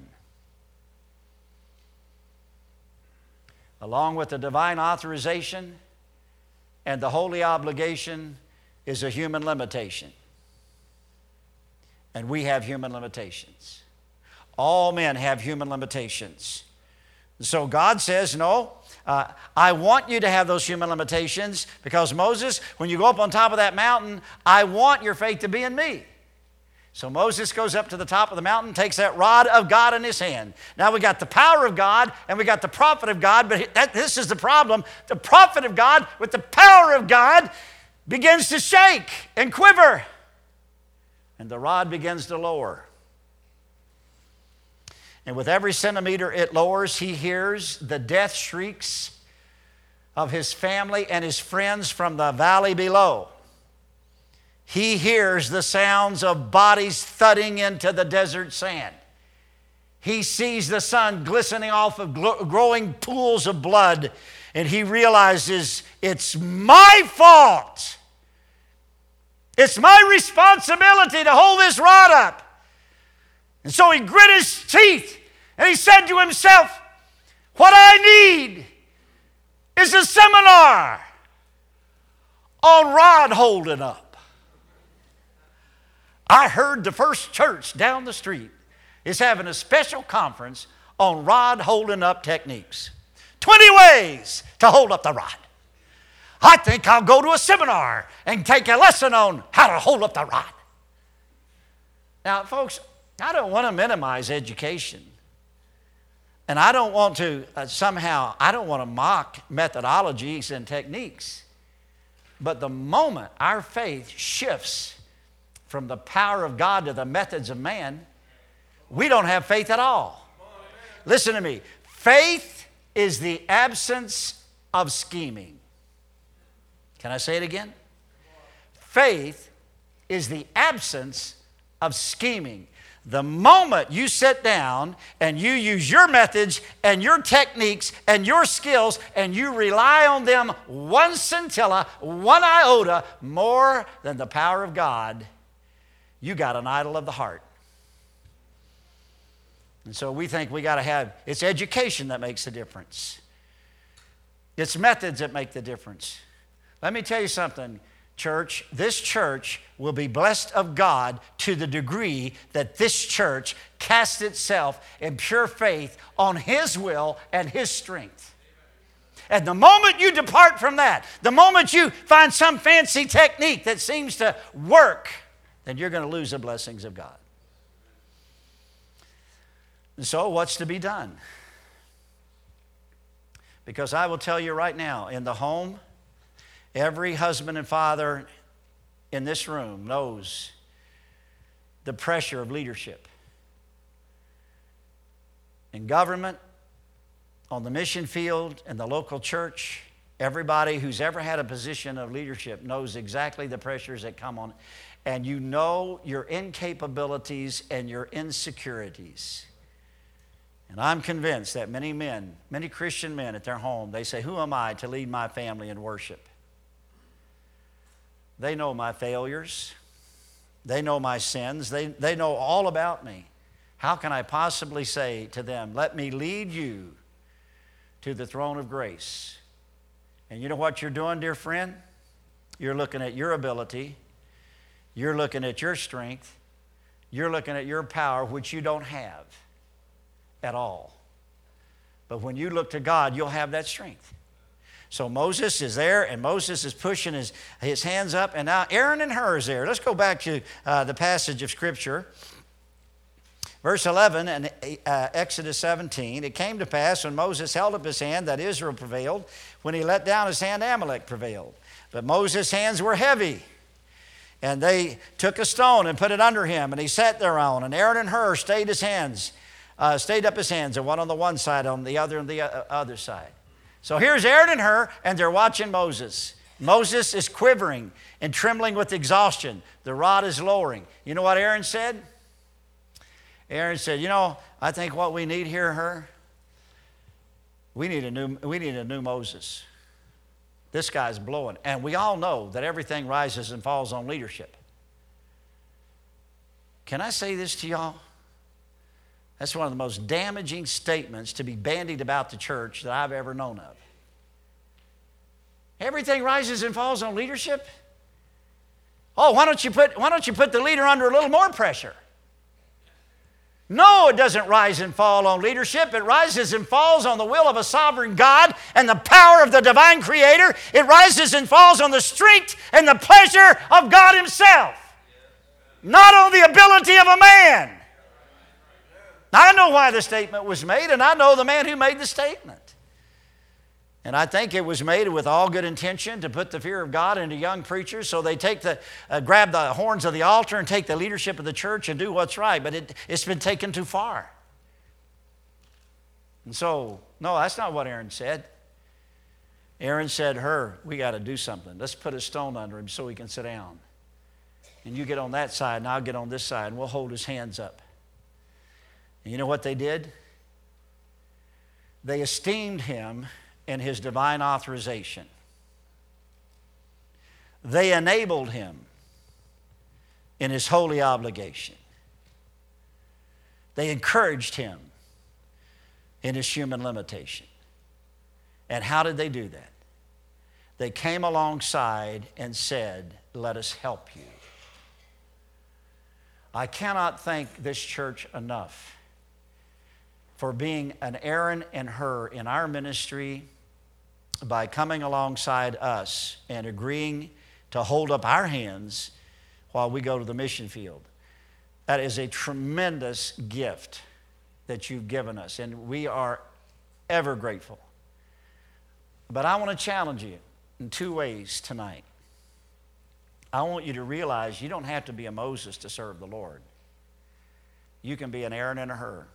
along with the divine authorization and the holy obligation is a human limitation. And we have human limitations. All men have human limitations. So God says, no, uh, I want you to have those human limitations because, Moses, when you go up on top of that mountain, I want your faith to be in me. So Moses goes up to the top of the mountain, takes that rod of God in his hand. Now we got the power of God and we got the prophet of God, but that, this is the problem. The prophet of God with the power of God begins to shake and quiver. And the rod begins to lower. And with every centimeter it lowers, he hears the death shrieks of his family and his friends from the valley below. He hears the sounds of bodies thudding into the desert sand. He sees the sun glistening off of growing pools of blood, and he realizes it's my fault. It's my responsibility to hold this rod up. And so he grit his teeth and he said to himself, what I need is a seminar on rod holding up. I heard the first church down the street is having a special conference on rod holding up techniques. twenty ways to hold up the rod. I think I'll go to a seminar and take a lesson on how to hold up the rod. Now, folks, I don't want to minimize education. And I don't want to uh, somehow, I don't want to mock methodologies and techniques. But the moment our faith shifts from the power of God to the methods of man, we don't have faith at all. Listen to me. Faith is the absence of scheming. Can I say it again? Faith is the absence of scheming. The moment you sit down and you use your methods and your techniques and your skills and you rely on them one scintilla, one iota more than the power of God, you got an idol of the heart. And so we think we got to have, it's education that makes the difference. It's methods that make the difference. Let me tell you something, church. This church will be blessed of God to the degree that this church casts itself in pure faith on His will and His strength. And the moment you depart from that, the moment you find some fancy technique that seems to work, then you're going to lose the blessings of God. And so what's to be done? Because I will tell you right now, in the home, every husband and father in this room knows the pressure of leadership. In government, on the mission field, in the local church, everybody who's ever had a position of leadership knows exactly the pressures that come on. And you know your incapabilities and your insecurities. And I'm convinced that many men, many Christian men at their home, they say, who am I to lead my family in worship? They know my failures. They know my sins. They, they know all about me. How can I possibly say to them, let me lead you to the throne of grace? And you know what you're doing, dear friend? You're looking at your ability. You're looking at your strength. You're looking at your power, which you don't have at all. But when you look to God, you'll have that strength. So Moses is there, and Moses is pushing his, his hands up, and now Aaron and Hur is there. Let's go back to uh, the passage of Scripture. Verse eleven in uh, Exodus seventeen, it came to pass when Moses held up his hand that Israel prevailed. When he let down his hand, Amalek prevailed. But Moses' hands were heavy, and they took a stone and put it under him, and he sat thereon. And Aaron and Hur stayed his hands, uh, stayed up his hands, and one on the one side, on the other on the uh, other side. So here's Aaron and Hur, and they're watching Moses. Moses is quivering and trembling with exhaustion. The rod is lowering. You know what Aaron said? Aaron said, you know, I think what we need here, Hur, we need a new, we need a new Moses. This guy's blowing. And we all know that everything rises and falls on leadership. Can I say this to y'all? That's one of the most damaging statements to be bandied about the church that I've ever known of. Everything rises and falls on leadership? Oh, why don't you put, why don't you put the leader under a little more pressure? No, it doesn't rise and fall on leadership. It rises and falls on the will of a sovereign God and the power of the divine creator. It rises and falls on the strength and the pleasure of God himself, not on the ability of a man. Now, I know why the statement was made, and I know the man who made the statement. And I think it was made with all good intention to put the fear of God into young preachers, so they take the, uh, grab the horns of the altar and take the leadership of the church and do what's right, but it, it's been taken too far. And so, no, that's not what Aaron said. Aaron said, Hur, we got to do something. Let's put a stone under him so he can sit down. And you get on that side, and I'll get on this side, and we'll hold his hands up. And you know what they did? They esteemed him in his divine authorization. They enabled him in his holy obligation. They encouraged him in his human limitation. And how did they do that? They came alongside and said, let us help you. I cannot thank this church enough for being an Aaron and Hur in our ministry by coming alongside us and agreeing to hold up our hands while we go to the mission field. That is a tremendous gift that you've given us, and we are ever grateful. But I want to challenge you in two ways tonight. I want you to realize you don't have to be a Moses to serve the Lord. You can be an Aaron and a Hur.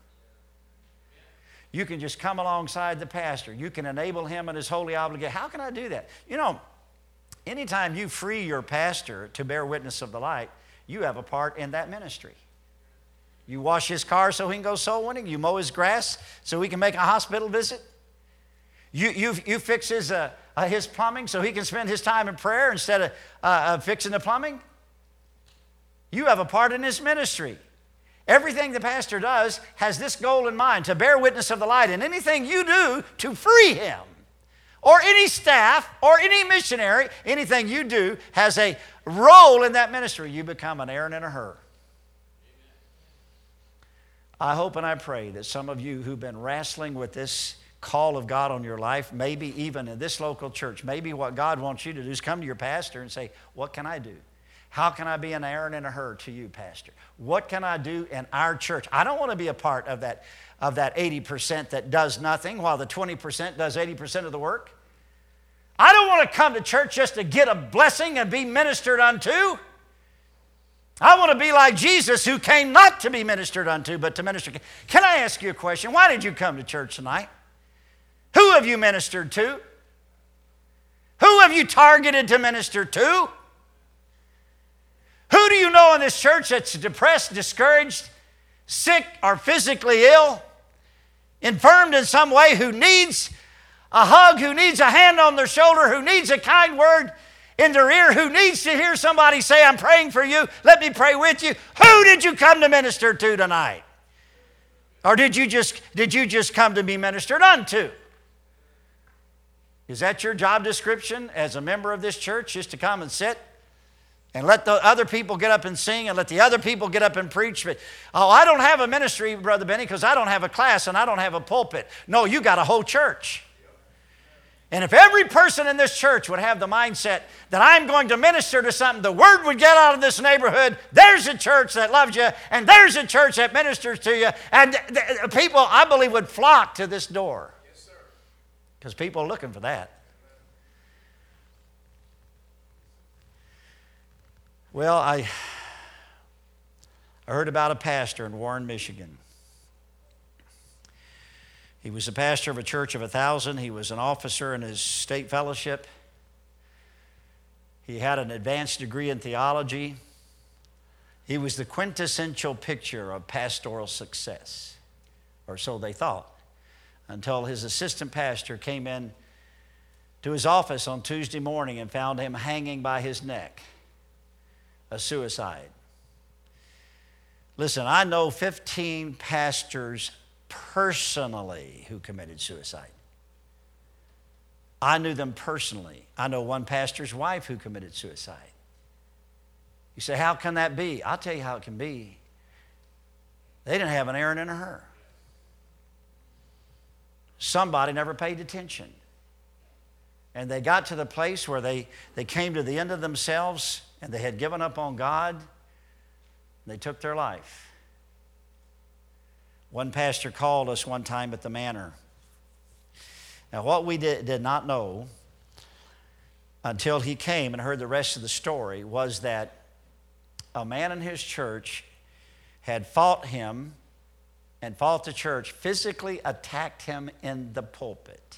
You can just come alongside the pastor. You can enable him in his holy obligation. How can I do that? You know, anytime you free your pastor to bear witness of the light, you have a part in that ministry. You wash his car so he can go soul winning. You mow his grass so he can make a hospital visit. You, you, you fix his, uh, uh, his plumbing so he can spend his time in prayer instead of uh, uh, fixing the plumbing. You have a part in his ministry. Everything the pastor does has this goal in mind, to bear witness of the light. And anything you do to free him, or any staff, or any missionary, anything you do has a role in that ministry. You become an Aaron and a Hur. I hope and I pray that some of you who've been wrestling with this call of God on your life, maybe even in this local church, maybe what God wants you to do is come to your pastor and say, what can I do? How can I be an Aaron and a Hur to you, Pastor? What can I do in our church? I don't want to be a part of that, of that eighty percent that does nothing while the twenty percent does eighty percent of the work. I don't want to come to church just to get a blessing and be ministered unto. I want to be like Jesus, who came not to be ministered unto, but to minister. Can I ask you a question? Why did you come to church tonight? Who have you ministered to? Who have you targeted to minister to? Who do you know in this church that's depressed, discouraged, sick, or physically ill, infirmed in some way, who needs a hug, who needs a hand on their shoulder, who needs a kind word in their ear, who needs to hear somebody say, I'm praying for you, let me pray with you? Who did you come to minister to tonight? Or did you just, did you just come to be ministered unto? Is that your job description as a member of this church, is to come and sit and let the other people get up and sing and let the other people get up and preach? But, oh, I don't have a ministry, Brother Benny, because I don't have a class and I don't have a pulpit. No, you got a whole church. And if every person in this church would have the mindset that I'm going to minister to something, the word would get out of this neighborhood. There's a church that loves you, and there's a church that ministers to you. And the people, I believe, would flock to this door. Because people are looking for that. Well, I heard about a pastor in Warren, Michigan. He was a pastor of a church of a thousand. He was an officer in his state fellowship. He had an advanced degree in theology. He was the quintessential picture of pastoral success, or so they thought, until his assistant pastor came in to his office on Tuesday morning and found him hanging by his neck, a suicide. Listen, I know fifteen pastors personally who committed suicide. I knew them personally. I know one pastor's wife who committed suicide. You say, how can that be? I'll tell you how it can be. They didn't have an Aaron and a Hur. Somebody never paid attention. And they got to the place where they, they came to the end of themselves and they had given up on God. They took their life. One pastor called us one time at the manor. Now, what we did, did not know until he came and heard the rest of the story was that a man in his church had fought him and fought the church, physically attacked him in the pulpit,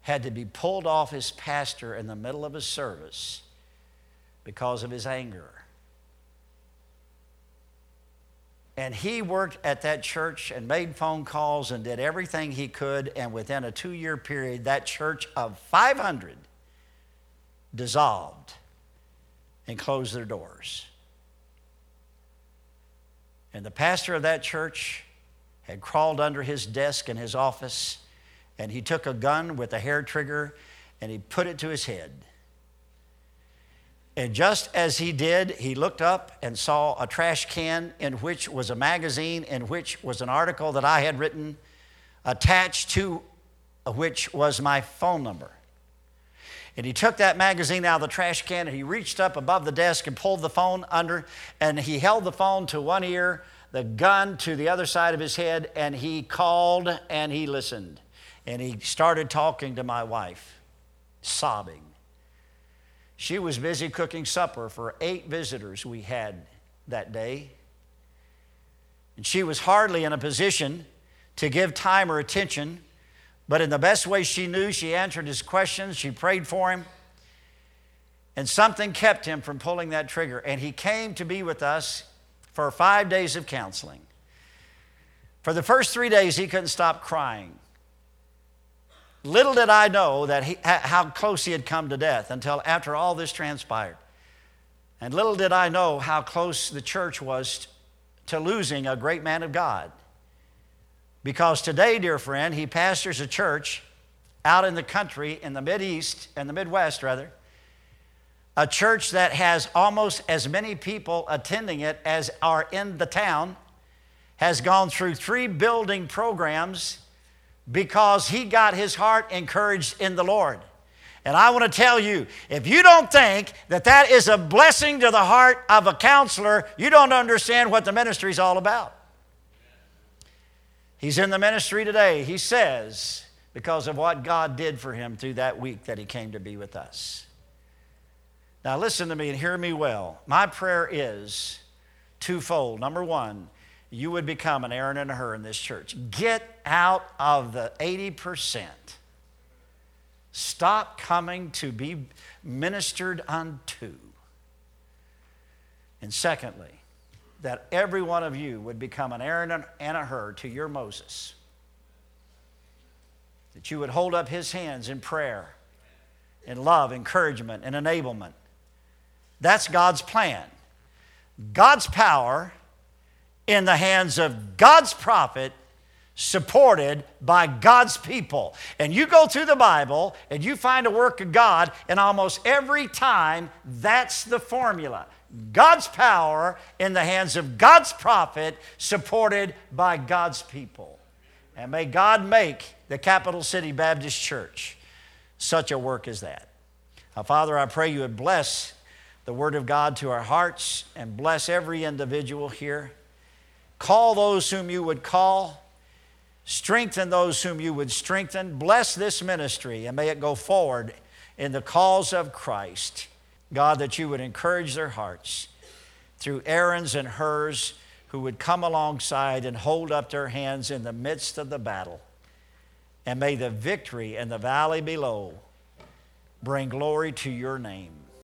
had to be pulled off his pastor in the middle of his service because of his anger. And he worked at that church and made phone calls and did everything he could, and within a two-year period, that church of five hundred dissolved and closed their doors. And the pastor of that church had crawled under his desk in his office, and he took a gun with a hair trigger and he put it to his head. And just as he did, he looked up and saw a trash can in which was a magazine, in which was an article that I had written, attached to which was my phone number. And he took that magazine out of the trash can and he reached up above the desk and pulled the phone under, and he held the phone to one ear, the gun to the other side of his head, and he called and he listened. And he started talking to my wife, sobbing. She was busy cooking supper for eight visitors we had that day. And she was hardly in a position to give time or attention, but in the best way she knew, she answered his questions, she prayed for him, and something kept him from pulling that trigger. And he came to be with us for five days of counseling. For the first three days, he couldn't stop crying. Little did I know that he, how close he had come to death until after all this transpired. And little did I know how close the church was to losing a great man of God. Because today, dear friend, he pastors a church out in the country, in the Mideast, in the Midwest, rather, a church that has almost as many people attending it as are in the town, has gone through three building programs, because he got his heart encouraged in the Lord. And I want to tell you, if you don't think that that is a blessing to the heart of a counselor, you don't understand what the ministry is all about. He's in the ministry today, he says, because of what God did for him through that week that he came to be with us. Now listen to me and hear me well. My prayer is twofold. Number one, you would become an Aaron and a Hur in this church. Get out of the eighty percent. Stop coming to be ministered unto. And secondly, that every one of you would become an Aaron and a Hur to your Moses. That you would hold up his hands in prayer, in love, encouragement, and enablement. That's God's plan. God's power in the hands of God's prophet, supported by God's people. And you go through the Bible and you find a work of God, and almost every time that's the formula. God's power in the hands of God's prophet, supported by God's people. And may God make the Capital City Baptist Church such a work as that. Now, Father, I pray you would bless the Word of God to our hearts and bless every individual here. Call those whom you would call. Strengthen those whom you would strengthen. Bless this ministry, and may it go forward in the cause of Christ. God, that you would encourage their hearts through Aaron's and Hur's, who would come alongside and hold up their hands in the midst of the battle. And may the victory in the valley below bring glory to your name.